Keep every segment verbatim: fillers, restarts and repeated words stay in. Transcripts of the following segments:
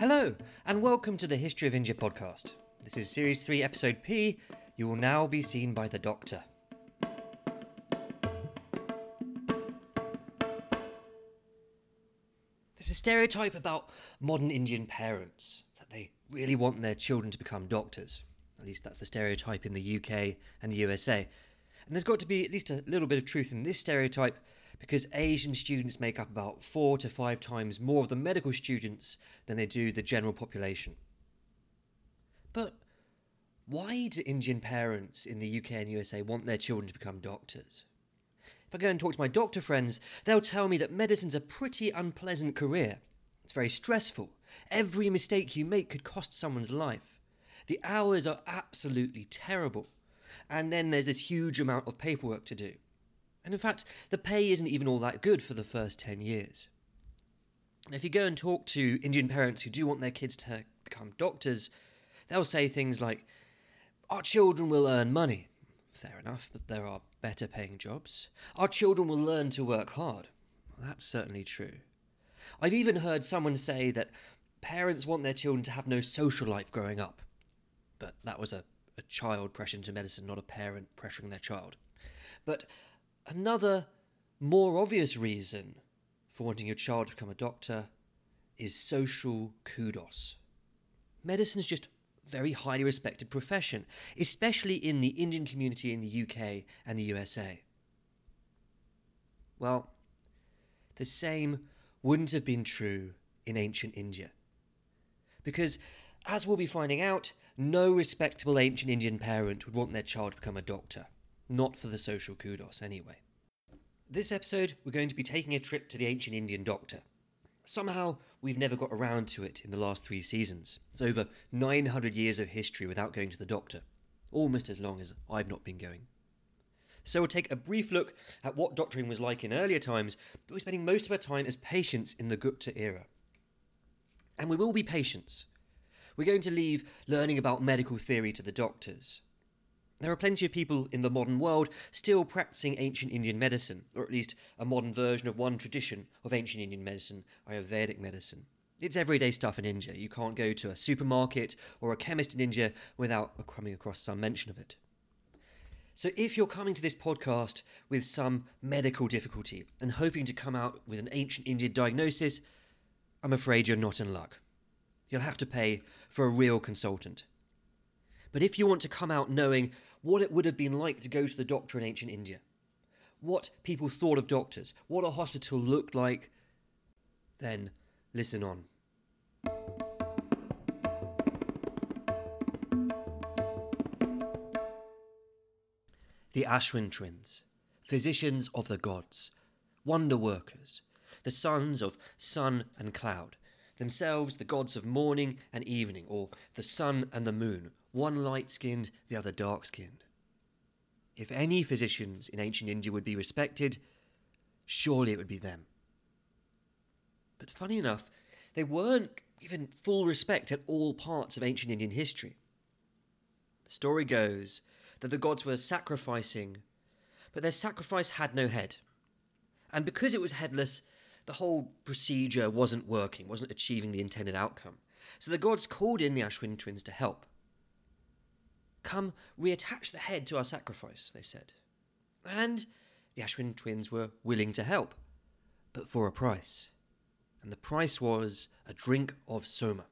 Hello, and welcome to the History of India podcast. This is Series three, Episode P, You Will Now Be Seen by the Doctor. There's a stereotype about modern Indian parents, that they really want their children to become doctors. At least that's the stereotype in the U K and the U S A. And there's got to be at least a little bit of truth in this stereotype, because Asian students make up about four to five times more of the medical students than they do the general population. But why do Indian parents in the U K and U S A want their children to become doctors? If I go and talk to my doctor friends, they'll tell me that medicine's a pretty unpleasant career. It's very stressful. Every mistake you make could cost someone's life. The hours are absolutely terrible. And then there's this huge amount of paperwork to do. And in fact, the pay isn't even all that good for the first ten years. And if you go and talk to Indian parents who do want their kids to become doctors, they'll say things like, our children will earn money. Fair enough, but there are better paying jobs. Our children will learn to work hard. Well, that's certainly true. I've even heard someone say that parents want their children to have no social life growing up. But that was a, a child pressured into medicine, not a parent pressuring their child. But another, more obvious reason for wanting your child to become a doctor is social kudos. Medicine's just a very highly respected profession, especially in the Indian community in the U K and the U S A. Well, the same wouldn't have been true in ancient India. Because, as we'll be finding out, no respectable ancient Indian parent would want their child to become a doctor. Not for the social kudos, anyway. This episode, we're going to be taking a trip to the ancient Indian doctor. Somehow, we've never got around to it in the last three seasons. It's over nine hundred years of history without going to the doctor. Almost as long as I've not been going. So we'll take a brief look at what doctoring was like in earlier times, but we're spending most of our time as patients in the Gupta era. And we will be patients. We're going to leave learning about medical theory to the doctors. There are plenty of people in the modern world still practicing ancient Indian medicine, or at least a modern version of one tradition of ancient Indian medicine, Ayurvedic medicine. It's everyday stuff in India. You can't go to a supermarket or a chemist in India without coming across some mention of it. So if you're coming to this podcast with some medical difficulty and hoping to come out with an ancient Indian diagnosis, I'm afraid you're not in luck. You'll have to pay for a real consultant. But if you want to come out knowing what it would have been like to go to the doctor in ancient India, what people thought of doctors, what a hospital looked like, then listen on. The Ashwin Twins, physicians of the gods, wonder workers, the sons of sun and cloud, themselves the gods of morning and evening, or the sun and the moon, one light-skinned, the other dark-skinned. If any physicians in ancient India would be respected, surely it would be them. But funny enough, they weren't given full respect at all parts of ancient Indian history. The story goes that the gods were sacrificing, but their sacrifice had no head. And because it was headless, the whole procedure wasn't working, wasn't achieving the intended outcome. So the gods called in the Ashwin twins to help. Come, reattach the head to our sacrifice, they said. And the Ashwin twins were willing to help, but for a price. And the price was a drink of Soma,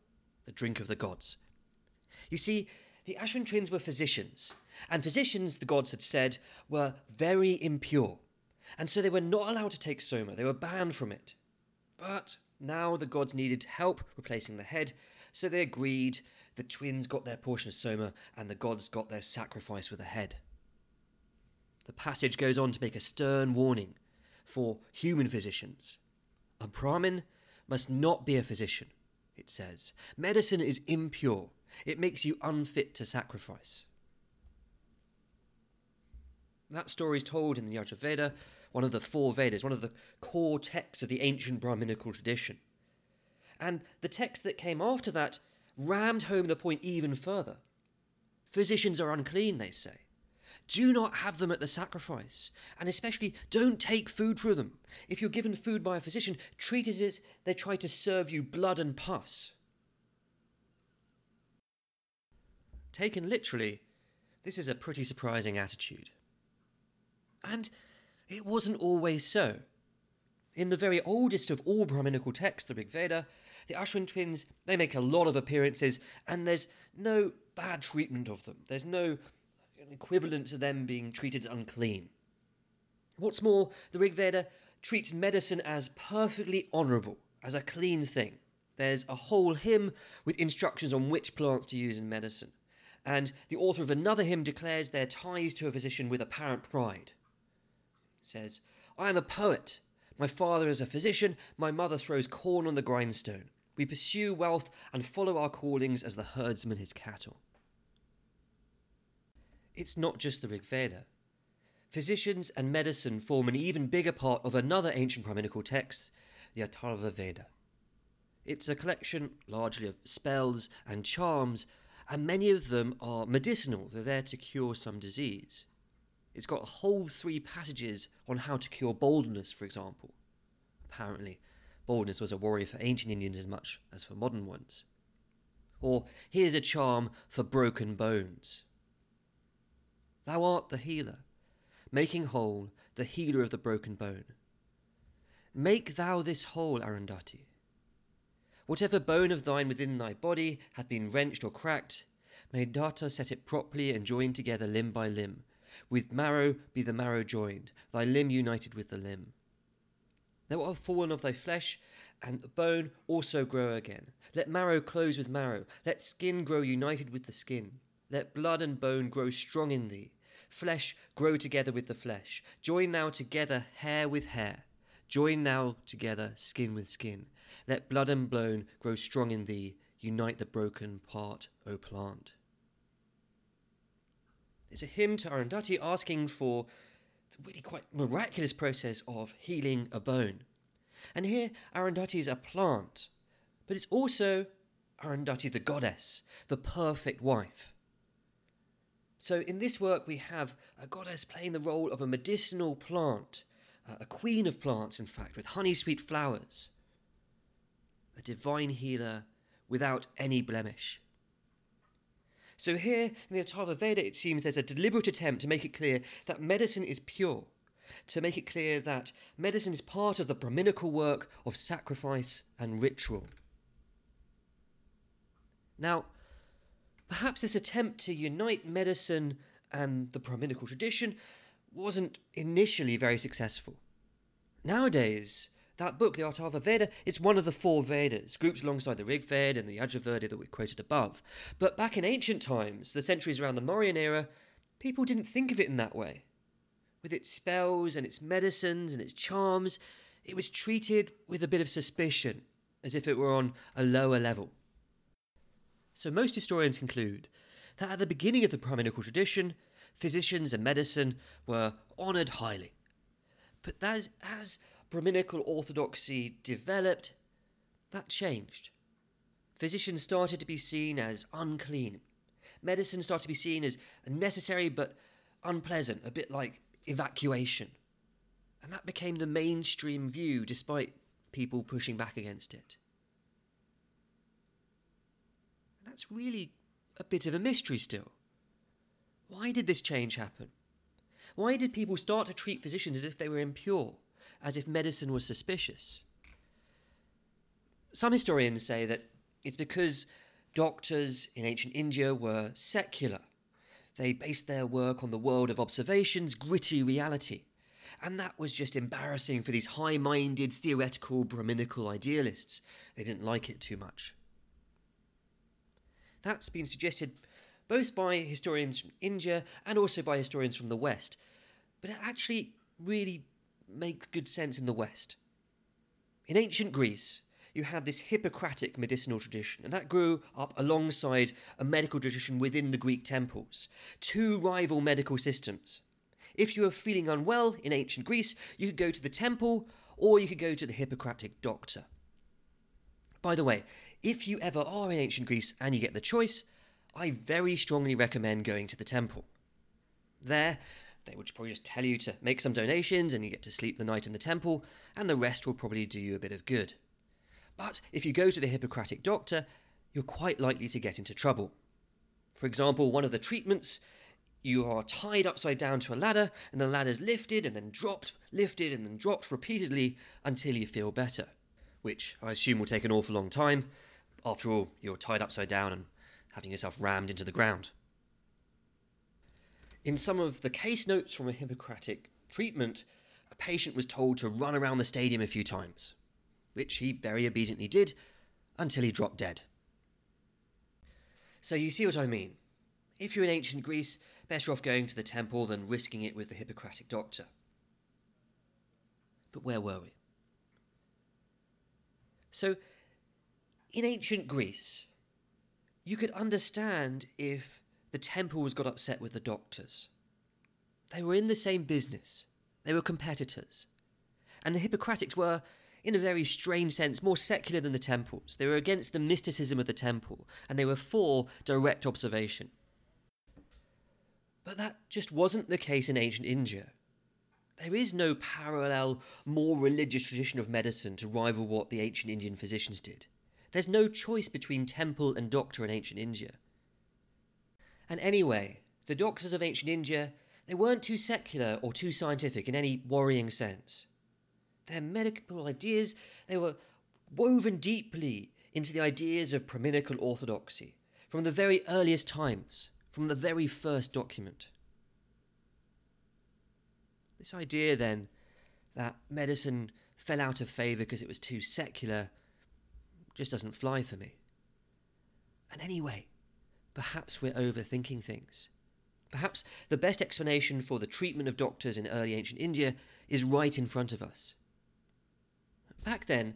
the drink of the gods. You see, the Ashwin twins were physicians, and physicians, the gods had said, were very impure. And so they were not allowed to take Soma, they were banned from it. But now the gods needed help replacing the head, so they agreed. The twins got their portion of Soma, and the gods got their sacrifice with a head. The passage goes on to make a stern warning for human physicians. A Brahmin must not be a physician, it says. Medicine is impure. It makes you unfit to sacrifice. That story is told in the Yajurveda, one of the four Vedas, one of the core texts of the ancient Brahminical tradition. And the text that came after that rammed home the point even further. Physicians are unclean, they say. Do not have them at the sacrifice, and especially don't take food from them. If you're given food by a physician, treat as if they try to serve you blood and pus. Taken literally, this is a pretty surprising attitude. And it wasn't always so. In the very oldest of all Brahminical texts, the Rigveda, the Ashwin twins, they make a lot of appearances, and there's no bad treatment of them. There's no equivalent to them being treated as unclean. What's more, the Rigveda treats medicine as perfectly honourable, as a clean thing. There's a whole hymn with instructions on which plants to use in medicine, and the author of another hymn declares their ties to a physician with apparent pride. It says, "I am a poet. My father is a physician. My mother throws corn on the grindstone. We pursue wealth and follow our callings as the herdsman his cattle." It's not just the Rigveda. Physicians and medicine form an even bigger part of another ancient Brahminical text, the Atharva Veda. It's a collection largely of spells and charms, and many of them are medicinal. They're there to cure some disease. It's got a whole three passages on how to cure baldness, for example. Apparently, baldness was a worry for ancient Indians as much as for modern ones. Or, here's a charm for broken bones. Thou art the healer, making whole the healer of the broken bone. Make thou this whole, Arundhati. Whatever bone of thine within thy body hath been wrenched or cracked, may Datta set it properly and join together limb by limb. With marrow be the marrow joined, thy limb united with the limb. Thou art fallen of thy flesh, and the bone also grow again. Let marrow close with marrow, let skin grow united with the skin. Let blood and bone grow strong in thee. Flesh grow together with the flesh. Join now together hair with hair. Join now together skin with skin. Let blood and bone grow strong in thee. Unite the broken part, O plant. It's a hymn to Arundhati asking for the really quite miraculous process of healing a bone. And here Arundhati is a plant, but it's also Arundhati the goddess, the perfect wife. So in this work we have a goddess playing the role of a medicinal plant, a queen of plants in fact, with honey-sweet flowers. A divine healer without any blemish. So here in the Atharva Veda it seems there's a deliberate attempt to make it clear that medicine is pure, to make it clear that medicine is part of the Brahminical work of sacrifice and ritual. Now, perhaps this attempt to unite medicine and the Brahminical tradition wasn't initially very successful. Nowadays, that book, the Atharva Veda, is one of the four Vedas, grouped alongside the Rig Veda and the Yajurveda that we quoted above. But back in ancient times, the centuries around the Mauryan era, people didn't think of it in that way. With its spells and its medicines and its charms, it was treated with a bit of suspicion, as if it were on a lower level. So most historians conclude that at the beginning of the Brahminical tradition, physicians and medicine were honoured highly. But as, as Brahminical orthodoxy developed, that changed. Physicians started to be seen as unclean. Medicine started to be seen as necessary but unpleasant, a bit like evacuation. And that became the mainstream view, despite people pushing back against it. That's really a bit of a mystery still. Why did this change happen? Why did people start to treat physicians as if they were impure, as if medicine was suspicious? Some historians say that it's because doctors in ancient India were secular. They based their work on the world of observations, gritty reality. And that was just embarrassing for these high-minded, theoretical, Brahminical idealists. They didn't like it too much. That's been suggested both by historians from India and also by historians from the West, but it actually really makes good sense in the West. In ancient Greece, you had this Hippocratic medicinal tradition, and that grew up alongside a medical tradition within the Greek temples, two rival medical systems. If you were feeling unwell in ancient Greece, you could go to the temple or you could go to the Hippocratic doctor. By the way, if you ever are in ancient Greece and you get the choice, I very strongly recommend going to the temple. There, they would probably just tell you to make some donations and you get to sleep the night in the temple, and the rest will probably do you a bit of good. But if you go to the Hippocratic doctor, you're quite likely to get into trouble. For example, one of the treatments, you are tied upside down to a ladder, and the ladder is lifted and then dropped, lifted and then dropped repeatedly until you feel better, which I assume will take an awful long time. After all, you're tied upside down and having yourself rammed into the ground. In some of the case notes from a Hippocratic treatment, a patient was told to run around the stadium a few times, which he very obediently did until he dropped dead. So you see what I mean. If you're in ancient Greece, better off going to the temple than risking it with the Hippocratic doctor. But where were we? So, in ancient Greece, you could understand if the temples got upset with the doctors. They were in the same business. They were competitors. And the Hippocratics were, in a very strange sense, more secular than the temples. They were against the mysticism of the temple, and they were for direct observation. But that just wasn't the case in ancient India. There is no parallel, more religious tradition of medicine to rival what the ancient Indian physicians did. There's no choice between temple and doctor in ancient India. And anyway, the doctors of ancient India, they weren't too secular or too scientific in any worrying sense. Their medical ideas, they were woven deeply into the ideas of Brahminical orthodoxy, from the very earliest times, from the very first document. This idea, then, that medicine fell out of favour because it was too secular, just doesn't fly for me. And anyway, perhaps we're overthinking things. Perhaps the best explanation for the treatment of doctors in early ancient India is right in front of us. Back then,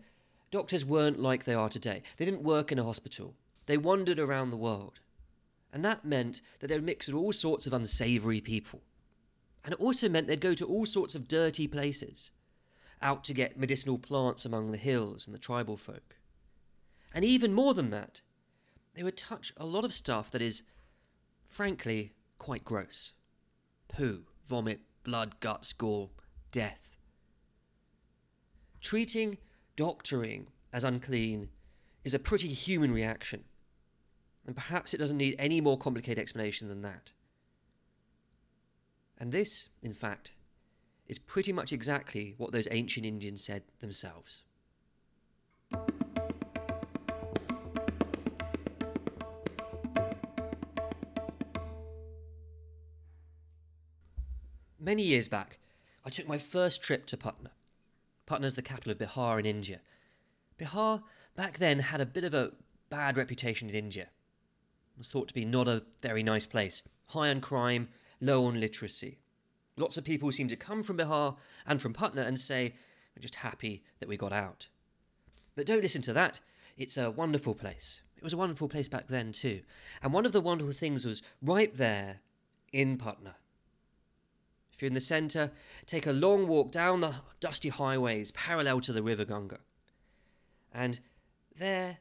doctors weren't like they are today. They didn't work in a hospital. They wandered around the world. And that meant that they would mix with all sorts of unsavoury people. And it also meant they'd go to all sorts of dirty places, out to get medicinal plants among the hills and the tribal folk. And even more than that, they would touch a lot of stuff that is, frankly, quite gross. Poo, vomit, blood, guts, gore, death. Treating doctoring as unclean is a pretty human reaction, and perhaps it doesn't need any more complicated explanation than that. And this, in fact, is pretty much exactly what those ancient Indians said themselves. Many years back, I took my first trip to Patna. Patna's the capital of Bihar in India. Bihar, back then, had a bit of a bad reputation in India. It was thought to be not a very nice place. High on crime, low on literacy. Lots of people seem to come from Bihar and from Patna and say, we're just happy that we got out. But don't listen to that. It's a wonderful place. It was a wonderful place back then too. And one of the wonderful things was right there in Patna. If you're in the centre, take a long walk down the dusty highways parallel to the river Ganga. And there,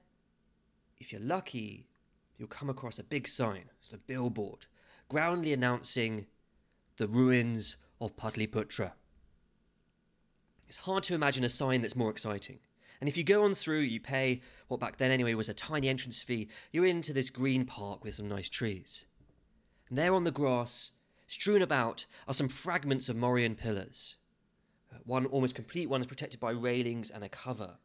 if you're lucky, you'll come across a big sign, it's a billboard, grandly announcing the ruins of Pataliputra. It's hard to imagine a sign that's more exciting. And if you go on through, you pay what back then anyway was a tiny entrance fee, you're into this green park with some nice trees. And there on the grass, strewn about, are some fragments of Mauryan pillars. One almost complete one is protected by railings and a cover.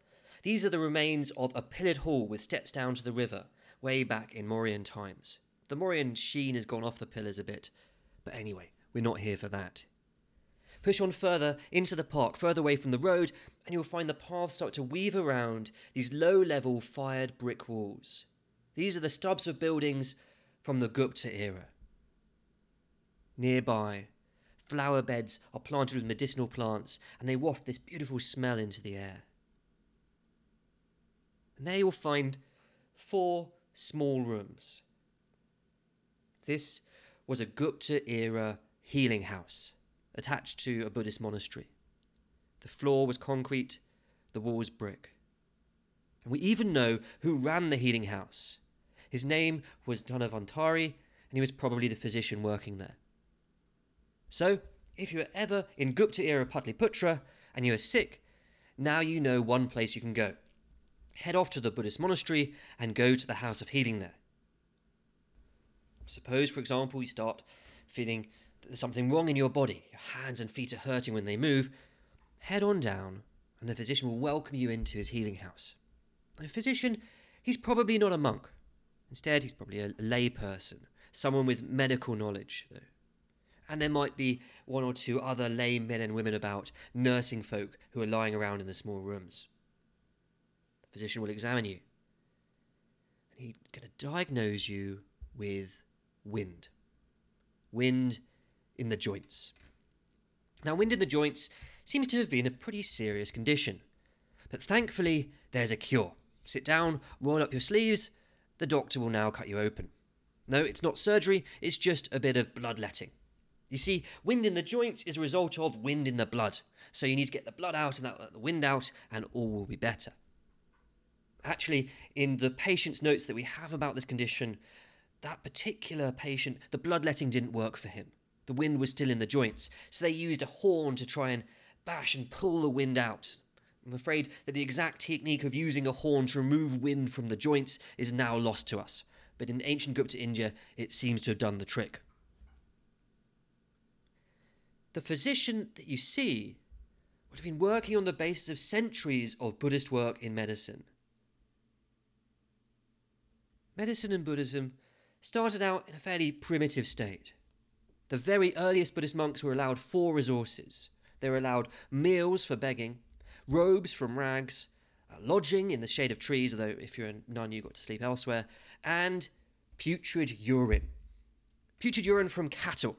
These are the remains of a pillared hall with steps down to the river, way back in Mauryan times. The Mauryan sheen has gone off the pillars a bit, but anyway, we're not here for that. Push on further into the park, further away from the road, and you'll find the path start to weave around these low-level fired brick walls. These are the stubs of buildings from the Gupta era. Nearby, flower beds are planted with medicinal plants and they waft this beautiful smell into the air. And there you'll find four small rooms. This was a Gupta-era healing house attached to a Buddhist monastery. The floor was concrete, the walls brick. And we even know who ran the healing house. His name was Dhanavantari and he was probably the physician working there. So, if you were ever in Gupta-era Pataliputra and you are sick, now you know one place you can go. Head off to the Buddhist monastery and go to the House of Healing there. Suppose, for example, you start feeling that there's something wrong in your body, your hands and feet are hurting when they move, head on down and the physician will welcome you into his healing house. A physician, he's probably not a monk. Instead, he's probably a lay person, someone with medical knowledge, though. And there might be one or two other lay men and women about, nursing folk who are lying around in the small rooms. The physician will examine you. And he's going to diagnose you with wind. Wind in the joints. Now, wind in the joints seems to have been a pretty serious condition. But thankfully, there's a cure. Sit down, roll up your sleeves, the doctor will now cut you open. No, it's not surgery, it's just a bit of bloodletting. You see, wind in the joints is a result of wind in the blood. So you need to get the blood out and that, the wind out, and all will be better. Actually, in the patient's notes that we have about this condition, that particular patient, the bloodletting didn't work for him. The wind was still in the joints, so they used a horn to try and bash and pull the wind out. I'm afraid that the exact technique of using a horn to remove wind from the joints is now lost to us. But in ancient Gupta India, it seems to have done the trick. The physician that you see would have been working on the basis of centuries of Buddhist work in medicine. Medicine and Buddhism started out in a fairly primitive state. The very earliest Buddhist monks were allowed four resources. They were allowed meals for begging, robes from rags, lodging in the shade of trees, although if you're a nun you got to sleep elsewhere, and putrid urine. Putrid urine from cattle.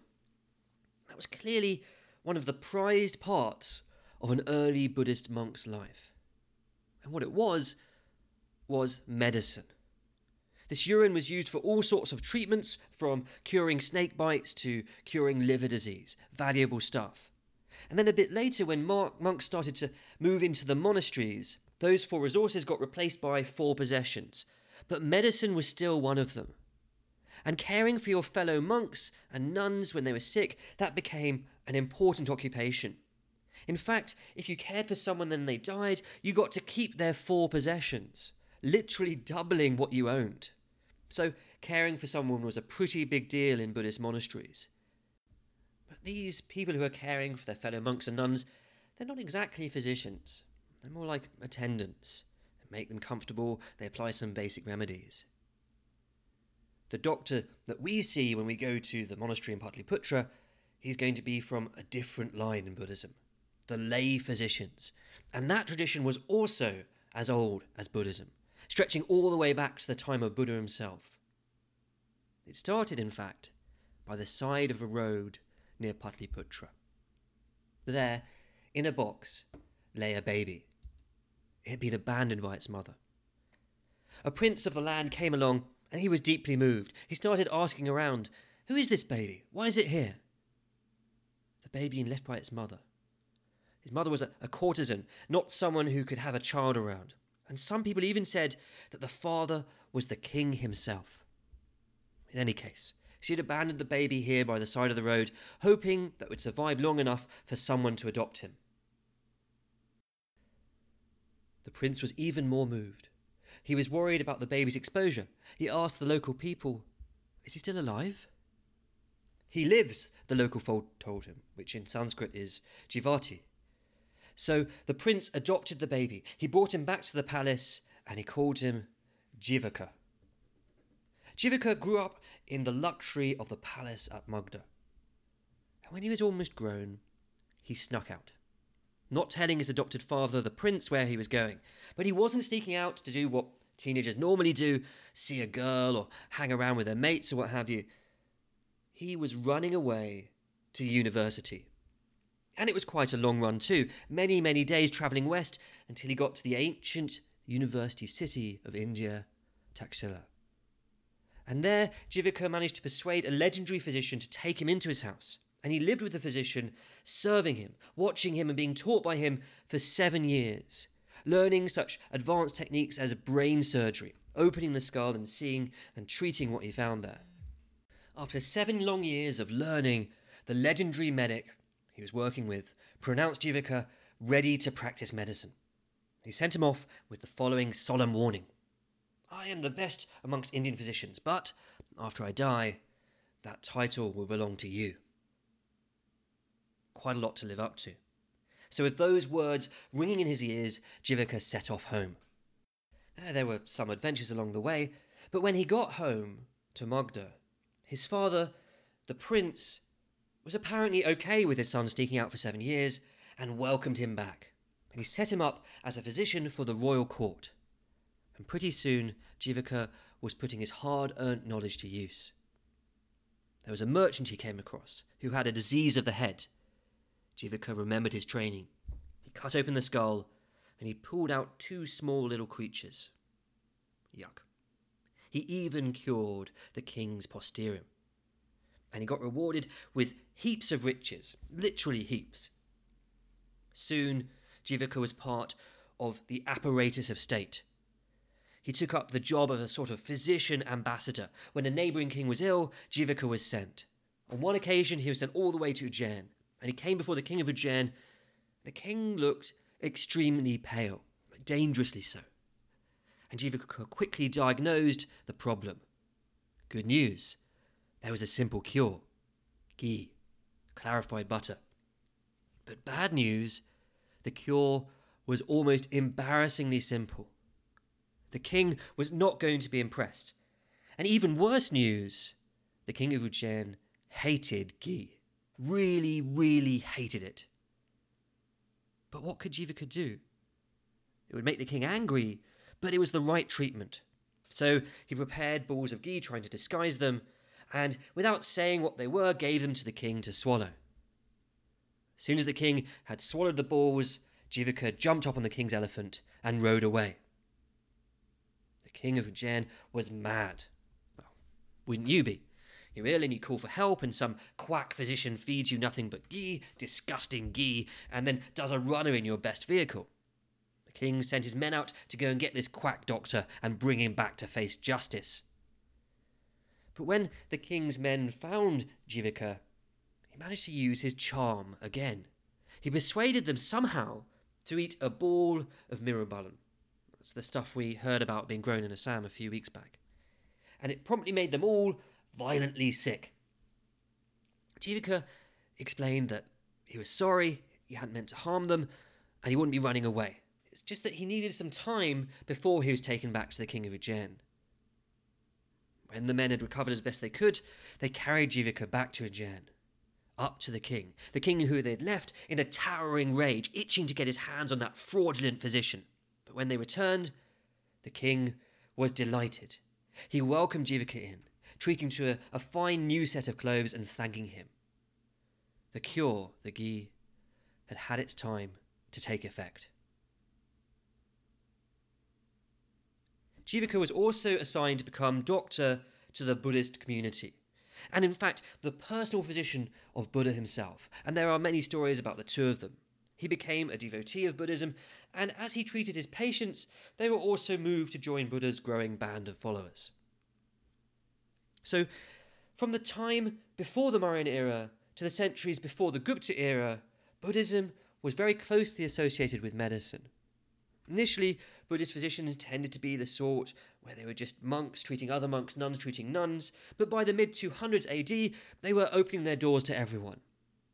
That was clearly one of the prized parts of an early Buddhist monk's life. And what it was, was medicine. This urine was used for all sorts of treatments, from curing snake bites to curing liver disease. Valuable stuff. And then a bit later, when monks started to move into the monasteries, those four resources got replaced by four possessions. But medicine was still one of them. And caring for your fellow monks and nuns when they were sick, that became an important occupation. In fact, if you cared for someone and they died, you got to keep their four possessions, literally doubling what you owned. So caring for someone was a pretty big deal in Buddhist monasteries. But these people who are caring for their fellow monks and nuns, they're not exactly physicians. They're more like attendants. They make them comfortable, they apply some basic remedies. The doctor that we see when we go to the monastery in Pataliputra, he's going to be from a different line in Buddhism, the lay physicians. And that tradition was also as old as Buddhism, stretching all the way back to the time of Buddha himself. It started, in fact, by the side of a road near Pataliputra. There, in a box, lay a baby. It had been abandoned by its mother. A prince of the land came along and he was deeply moved. He started asking around, "Who is this baby? Why is it here?" The baby left by its mother. His mother was a, a courtesan, not someone who could have a child around. And some people even said that the father was the king himself. In any case, she had abandoned the baby here by the side of the road, hoping that it would survive long enough for someone to adopt him. The prince was even more moved. He was worried about the baby's exposure. He asked the local people, "Is he still alive?" "He lives," the local folk told him, which in Sanskrit is Jivati. So the prince adopted the baby. He brought him back to the palace and he called him Jivaka. Jivaka grew up in the luxury of the palace at Magadha. And when he was almost grown, he snuck out. Not telling his adopted father, the prince, where he was going. But he wasn't sneaking out to do what teenagers normally do, see a girl or hang around with their mates or what have you. He was running away to university. And it was quite a long run too, many, many days travelling west until he got to the ancient university city of India, Taxila. And there, Jivaka managed to persuade a legendary physician to take him into his house. And he lived with the physician, serving him, watching him and being taught by him for seven years, learning such advanced techniques as brain surgery, opening the skull and seeing and treating what he found there. After seven long years of learning, the legendary medic he was working with pronounced Jivaka ready to practice medicine. He sent him off with the following solemn warning. "I am the best amongst Indian physicians, but after I die, That title will belong to you. Quite a lot to live up to. So with those words ringing in his ears, Jivaka set off home. There were some adventures along the way, but when he got home to Magadha, his father, the prince, was apparently okay with his son sneaking out for seven years and welcomed him back. And he set him up as a physician for the royal court. And pretty soon, Jivaka was putting his hard-earned knowledge to use. There was a merchant he came across who had a disease of the head. Jivaka remembered his training. He cut open the skull and he pulled out two small little creatures. Yuck. He even cured the king's posterior. And he got rewarded with heaps of riches, literally heaps. Soon, Jivaka was part of the apparatus of state. He took up the job of a sort of physician ambassador. When a neighbouring king was ill, Jivaka was sent. On one occasion, he was sent all the way to Ujjain, and he came before the king of Ujjain. The king looked extremely pale, dangerously so. And Jivaka quickly diagnosed the problem. Good news. There was a simple cure. Ghee, clarified butter. But bad news, the cure was almost embarrassingly simple. The king was not going to be impressed. And even worse news, the king of Ujjain hated ghee. Really, really hated it. But what could Jivaka do? It would make the king angry, but it was the right treatment. So he prepared balls of ghee, trying to disguise them, and without saying what they were, gave them to the king to swallow. As soon as the king had swallowed the balls, Jivaka jumped up on the king's elephant and rode away. The king of Ujjain was mad. Well, wouldn't you be? You're ill and you call for help and some quack physician feeds you nothing but ghee, disgusting ghee, and then does a runner in your best vehicle. The king sent his men out to go and get this quack doctor and bring him back to face justice. But when the king's men found Jivaka, he managed to use his charm again. He persuaded them somehow to eat a ball of mirobalan. That's the stuff we heard about being grown in Assam a few weeks back. And it promptly made them all violently sick. Jivaka explained that he was sorry, he hadn't meant to harm them, and he wouldn't be running away. It's just that he needed some time before he was taken back to the king of Ujjain. When the men had recovered as best they could, they carried Jivaka back to Ujjain, up to the king, the king who they'd left in a towering rage, itching to get his hands on that fraudulent physician. But when they returned, the king was delighted. He welcomed Jivaka in, treating him to a, a fine new set of clothes and thanking him. The cure, the ghee, had had its time to take effect. Jivaka was also assigned to become doctor to the Buddhist community, and in fact, the personal physician of Buddha himself, and there are many stories about the two of them. He became a devotee of Buddhism, and as he treated his patients, they were also moved to join Buddha's growing band of followers. So, from the time before the Mauryan era to the centuries before the Gupta era, Buddhism was very closely associated with medicine. Initially, Buddhist physicians tended to be the sort where they were just monks treating other monks, nuns treating nuns, but by the mid two hundreds A D, they were opening their doors to everyone.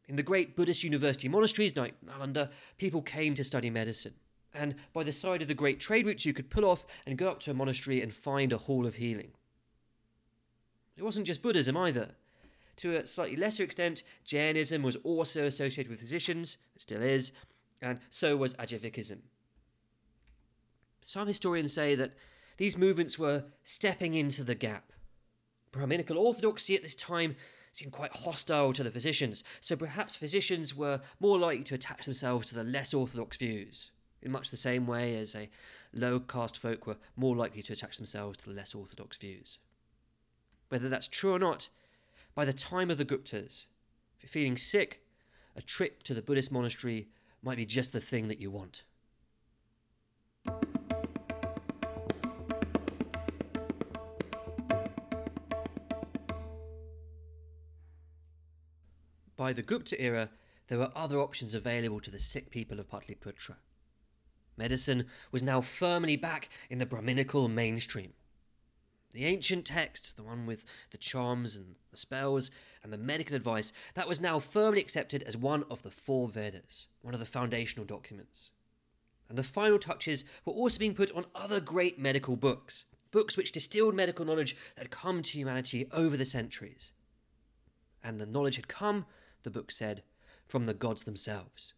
In the great Buddhist university monasteries like Nalanda, people came to study medicine, and by the side of the great trade routes you could pull off and go up to a monastery and find a hall of healing. It wasn't just Buddhism either. To a slightly lesser extent, Jainism was also associated with physicians, it still is, and so was Ajaivikism. Some historians say that these movements were stepping into the gap. Brahminical orthodoxy at this time seemed quite hostile to the physicians, so perhaps physicians were more likely to attach themselves to the less orthodox views, in much the same way as a low caste folk were more likely to attach themselves to the less orthodox views. Whether that's true or not, by the time of the Guptas, if you're feeling sick, a trip to the Buddhist monastery might be just the thing that you want. By the Gupta era, there were other options available to the sick people of Pataliputra. Medicine was now firmly back in the Brahminical mainstream. The ancient text, the one with the charms and the spells and the medical advice, that was now firmly accepted as one of the four Vedas, one of the foundational documents. And the final touches were also being put on other great medical books, books which distilled medical knowledge that had come to humanity over the centuries. And the knowledge had come, the book said, from the gods themselves.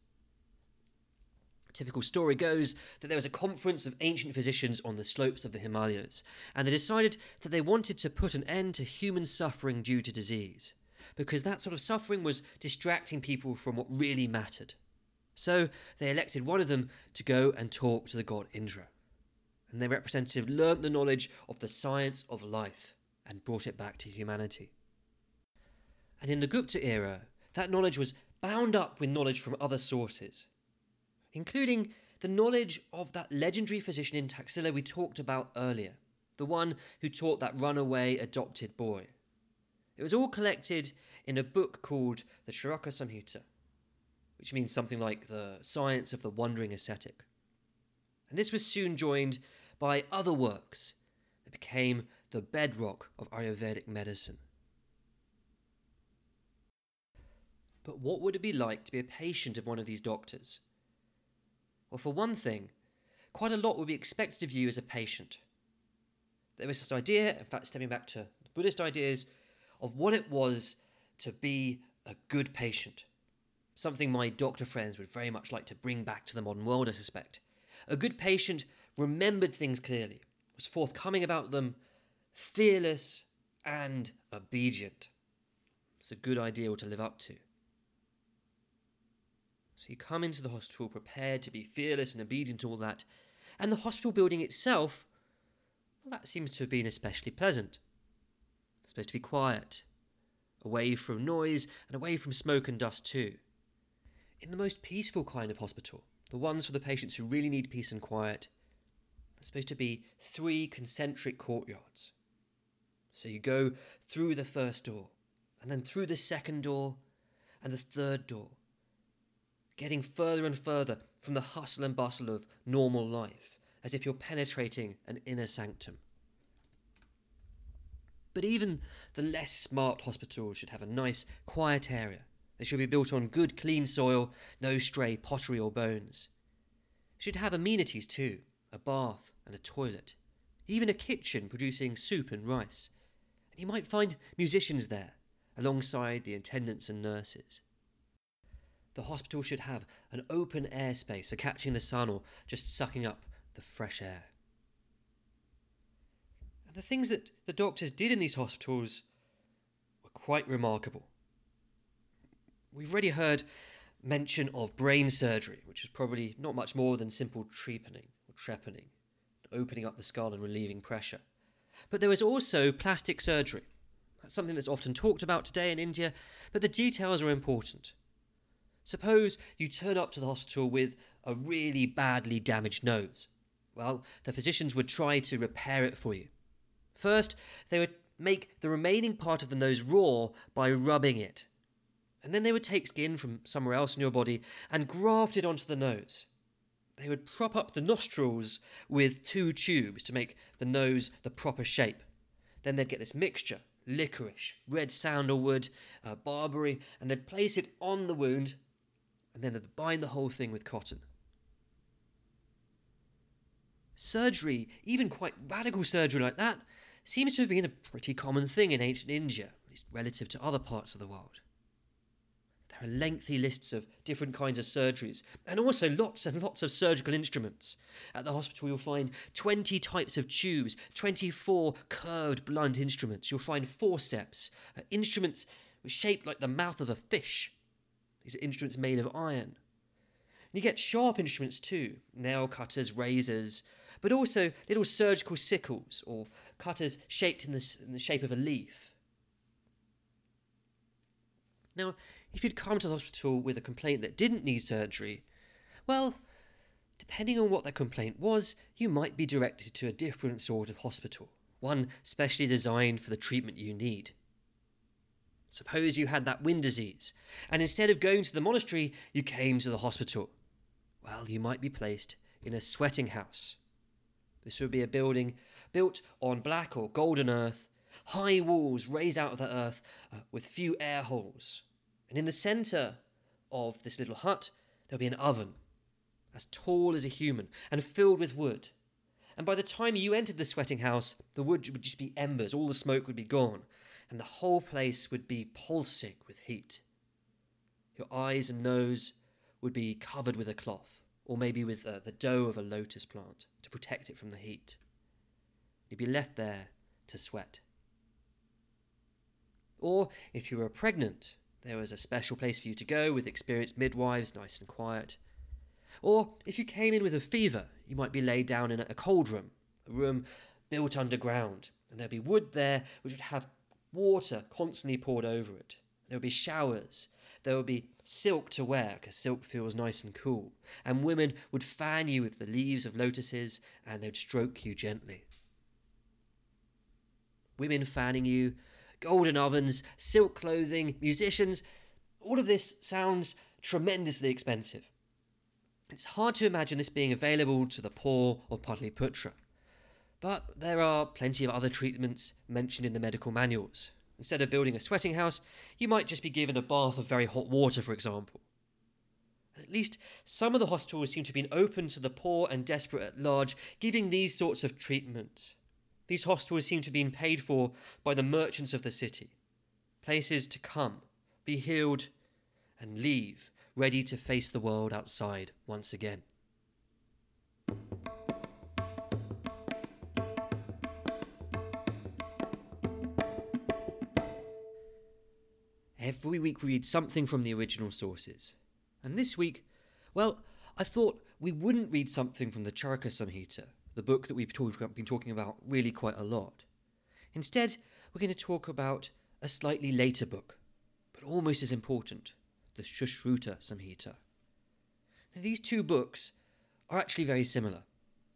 Typical story goes that there was a conference of ancient physicians on the slopes of the Himalayas, and they decided that they wanted to put an end to human suffering due to disease, because that sort of suffering was distracting people from what really mattered. So they elected one of them to go and talk to the god Indra, and their representative learnt the knowledge of the science of life and brought it back to humanity. And in the Gupta era, that knowledge was bound up with knowledge from other sources, including the knowledge of that legendary physician in Taxila we talked about earlier, the one who taught that runaway adopted boy. It was all collected in a book called the Charaka Samhita, which means something like the science of the wandering ascetic. And this was soon joined by other works that became the bedrock of Ayurvedic medicine. But what would it be like to be a patient of one of these doctors? Well, for one thing, quite a lot would be expected of you as a patient. There was this idea, in fact, stemming back to the Buddhist ideas, of what it was to be a good patient. Something my doctor friends would very much like to bring back to the modern world, I suspect. A good patient remembered things clearly, was forthcoming about them, fearless and obedient. It's a good ideal to live up to. So you come into the hospital prepared to be fearless and obedient to all that, and the hospital building itself, well, that seems to have been especially pleasant. It's supposed to be quiet, away from noise and away from smoke and dust too. In the most peaceful kind of hospital, the ones for the patients who really need peace and quiet, there's supposed to be three concentric courtyards. So you go through the first door, and then through the second door, and the third door, getting further and further from the hustle and bustle of normal life, as if you're penetrating an inner sanctum. But even the less smart hospitals should have a nice, quiet area. They should be built on good, clean soil, no stray pottery or bones. They should have amenities too, a bath and a toilet, even a kitchen producing soup and rice. And you might find musicians there, alongside the attendants and nurses. The hospital should have an open air space for catching the sun or just sucking up the fresh air. And the things that the doctors did in these hospitals were quite remarkable. We've already heard mention of brain surgery, which is probably not much more than simple trepanning or trepanning, opening up the skull and relieving pressure. But there was also plastic surgery. That's something that's often talked about today in India, but the details are important. Suppose you turn up to the hospital with a really badly damaged nose. Well, the physicians would try to repair it for you. First, they would make the remaining part of the nose raw by rubbing it. And then they would take skin from somewhere else in your body and graft it onto the nose. They would prop up the nostrils with two tubes to make the nose the proper shape. Then they'd get this mixture. Licorice, red sandalwood, uh, barberry, and they'd place it on the wound. And then they'd bind the whole thing with cotton. Surgery, even quite radical surgery like that, seems to have been a pretty common thing in ancient India, at least relative to other parts of the world. There are lengthy lists of different kinds of surgeries, and also lots and lots of surgical instruments. At the hospital you'll find twenty types of tubes, twenty-four curved blunt instruments. You'll find forceps, uh, instruments shaped like the mouth of a fish. These are instruments made of iron. And you get sharp instruments too, nail cutters, razors, but also little surgical sickles or cutters shaped in the, in the shape of a leaf. Now, if you'd come to the hospital with a complaint that didn't need surgery, well, depending on what that complaint was, you might be directed to a different sort of hospital, one specially designed for the treatment you need. Suppose you had that wind disease, and instead of going to the monastery, you came to the hospital. Well, you might be placed in a sweating house. This would be a building built on black or golden earth, high walls raised out of the earth uh, with few air holes. And in the centre of this little hut, there'll be an oven, as tall as a human, and filled with wood. And by the time you entered the sweating house, the wood would just be embers, all the smoke would be gone, and the whole place would be pulsing with heat. Your eyes and nose would be covered with a cloth, or maybe with uh, the dough of a lotus plant, to protect it from the heat. You'd be left there to sweat. Or, if you were pregnant, there was a special place for you to go with experienced midwives, nice and quiet. Or, if you came in with a fever, you might be laid down in a cold room, a room built underground, and there'd be wood there which would have water constantly poured over it. There would be showers, there would be silk to wear, because silk feels nice and cool, and women would fan you with the leaves of lotuses, and they'd stroke you gently. Women fanning you, golden ovens, silk clothing, musicians, all of this sounds tremendously expensive. It's hard to imagine this being available to the poor of Pataliputra, but there are plenty of other treatments mentioned in the medical manuals. Instead of building a sweating house, you might just be given a bath of very hot water, for example. And at least some of the hospitals seem to have been open to the poor and desperate at large, giving these sorts of treatments. These hospitals seem to have been paid for by the merchants of the city, places to come, be healed, and leave, ready to face the world outside once again. Every week we read something from the original sources. And this week, well, I thought we wouldn't read something from the Charaka Samhita, the book that we've been talking about really quite a lot. Instead, we're going to talk about a slightly later book, but almost as important, the Shushruta Samhita. Now, these two books are actually very similar.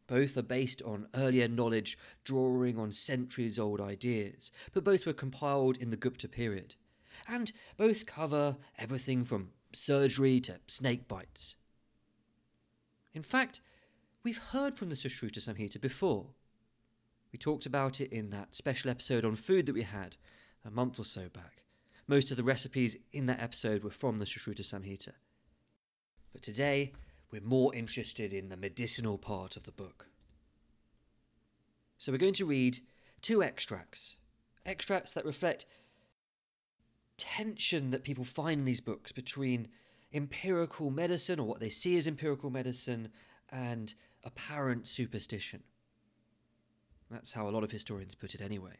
Both are based on earlier knowledge, drawing on centuries-old ideas, but both were compiled in the Gupta period, and both cover everything from surgery to snake bites. In fact, we've heard from the Shushruta Samhita before. We talked about it in that special episode on food that we had a month or so back. Most of the recipes in that episode were from the Shushruta Samhita. But today, we're more interested in the medicinal part of the book. So we're going to read two extracts. Extracts that reflect tension that people find in these books between empirical medicine, or what they see as empirical medicine, and apparent superstition. That's how a lot of historians put it anyway.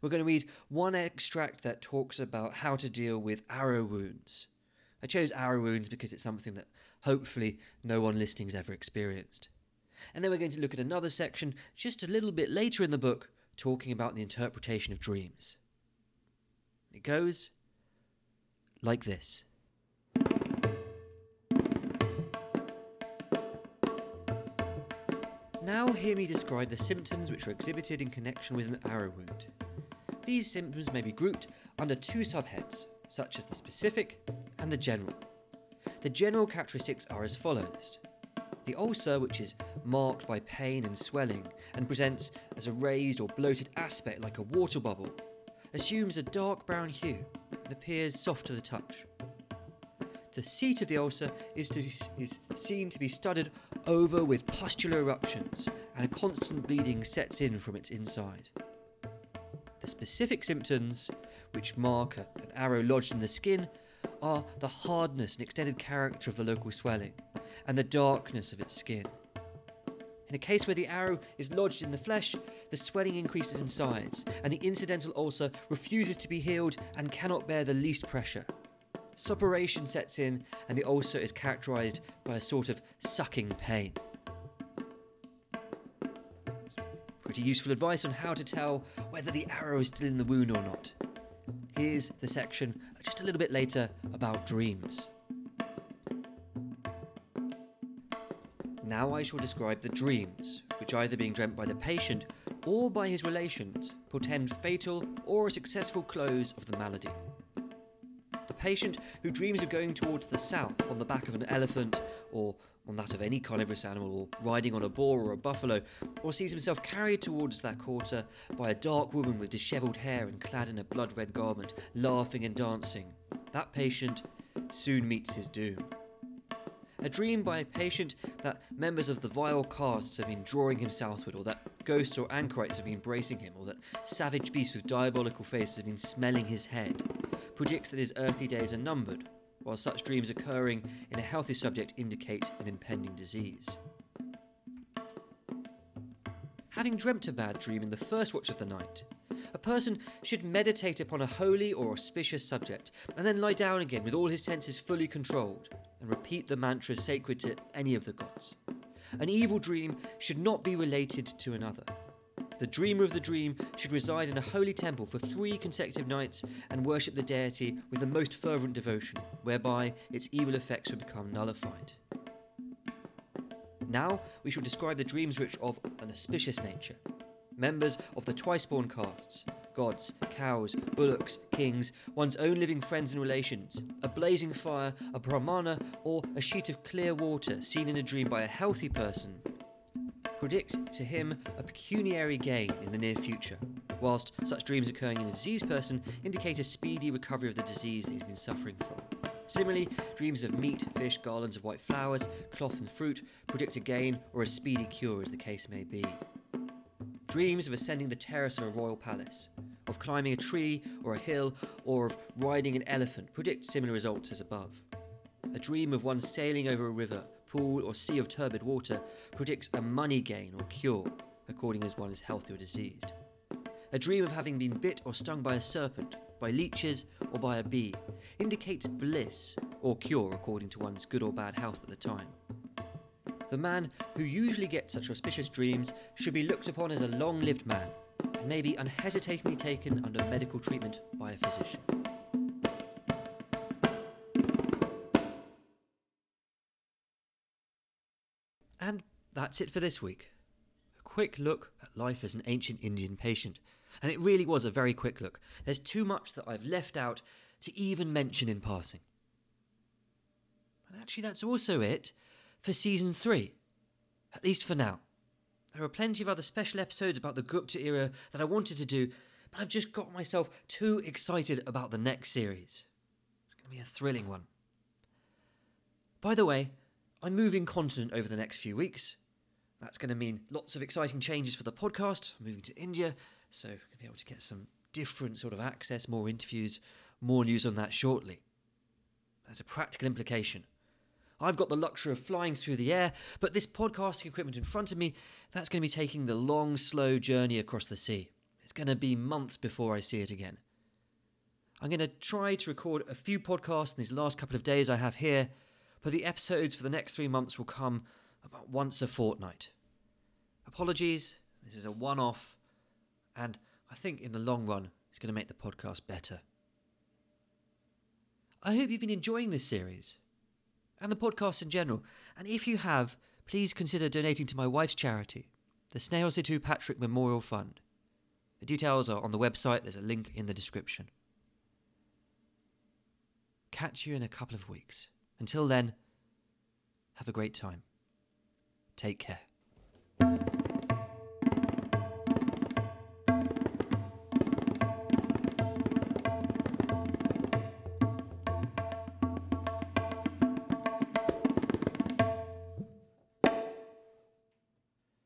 We're going to read one extract that talks about how to deal with arrow wounds. I chose arrow wounds because it's something that hopefully no one listening's ever experienced. And then we're going to look at another section just a little bit later in the book, talking about the interpretation of dreams. It goes like this. Now hear me describe the symptoms which are exhibited in connection with an arrow wound. These symptoms may be grouped under two subheads, such as the specific and the general. The general characteristics are as follows. The ulcer, which is marked by pain and swelling, and presents as a raised or bloated aspect like a water bubble, assumes a dark brown hue and appears soft to the touch. The seat of the ulcer is, to, is seen to be studded over with pustular eruptions, and a constant bleeding sets in from its inside. The specific symptoms, which mark an arrow lodged in the skin, are the hardness and extended character of the local swelling, and the darkness of its skin. In a case where the arrow is lodged in the flesh, the swelling increases in size, and the incidental ulcer refuses to be healed and cannot bear the least pressure. Suppuration sets in, and the ulcer is characterised by a sort of sucking pain. It's pretty useful advice on how to tell whether the arrow is still in the wound or not. Here's the section just a little bit later about dreams. Now I shall describe the dreams, which either being dreamt by the patient or by his relations, portend fatal or a successful close of the malady. The patient who dreams of going towards the south on the back of an elephant, or on that of any carnivorous animal, or riding on a boar or a buffalo, or sees himself carried towards that quarter by a dark woman with dishevelled hair and clad in a blood-red garment, laughing and dancing, that patient soon meets his doom. A dream by a patient that members of the vile castes have been drawing him southward, or that ghosts or anchorites have been embracing him, or that savage beasts with diabolical faces have been smelling his head, predicts that his earthly days are numbered, while such dreams occurring in a healthy subject indicate an impending disease. Having dreamt a bad dream in the first watch of the night, a person should meditate upon a holy or auspicious subject, and then lie down again with all his senses fully controlled, and repeat the mantras sacred to any of the gods. An evil dream should not be related to another. The dreamer of the dream should reside in a holy temple for three consecutive nights and worship the deity with the most fervent devotion, whereby its evil effects would become nullified. Now we shall describe the dreams which are of an auspicious nature. Members of the twice-born castes, gods, cows, bullocks, kings, one's own living friends and relations, a blazing fire, a brahmana, or a sheet of clear water seen in a dream by a healthy person, predict to him a pecuniary gain in the near future, whilst such dreams occurring in a diseased person indicate a speedy recovery of the disease that he's been suffering from. Similarly, dreams of meat, fish, garlands of white flowers, cloth and fruit predict a gain or a speedy cure as the case may be. Dreams of ascending the terrace of a royal palace, of climbing a tree or a hill, or of riding an elephant predict similar results as above. A dream of one sailing over a river, pool or sea of turbid water predicts a money gain or cure, according as one is healthy or diseased. A dream of having been bit or stung by a serpent, by leeches or by a bee indicates bliss or cure according to one's good or bad health at the time. The man who usually gets such auspicious dreams should be looked upon as a long-lived man, and may be unhesitatingly taken under medical treatment by a physician. And that's it for this week. A quick look at life as an ancient Indian patient. And it really was a very quick look. There's too much that I've left out to even mention in passing. And actually that's also it for season three, at least for now. There are plenty of other special episodes about the Gupta era that I wanted to do, but I've just got myself too excited about the next series. It's going to be a thrilling one. By the way, I'm moving continent over the next few weeks. That's going to mean lots of exciting changes for the podcast. I'm moving to India, so I'm going to be able to get some different sort of access, more interviews, more news on that shortly. That's a practical implication. I've got the luxury of flying through the air, but this podcasting equipment in front of me, that's going to be taking the long, slow journey across the sea. It's going to be months before I see it again. I'm going to try to record a few podcasts in these last couple of days I have here, but the episodes for the next three months will come about once a fortnight. Apologies, this is a one-off, and I think in the long run, it's going to make the podcast better. I hope you've been enjoying this series, and the podcast in general, and if you have, please consider donating to my wife's charity, the Snailzitu Patrick Memorial Fund. The details are on the website, there's a link in the description. Catch you in a couple of weeks. Until then, have a great time. Take care.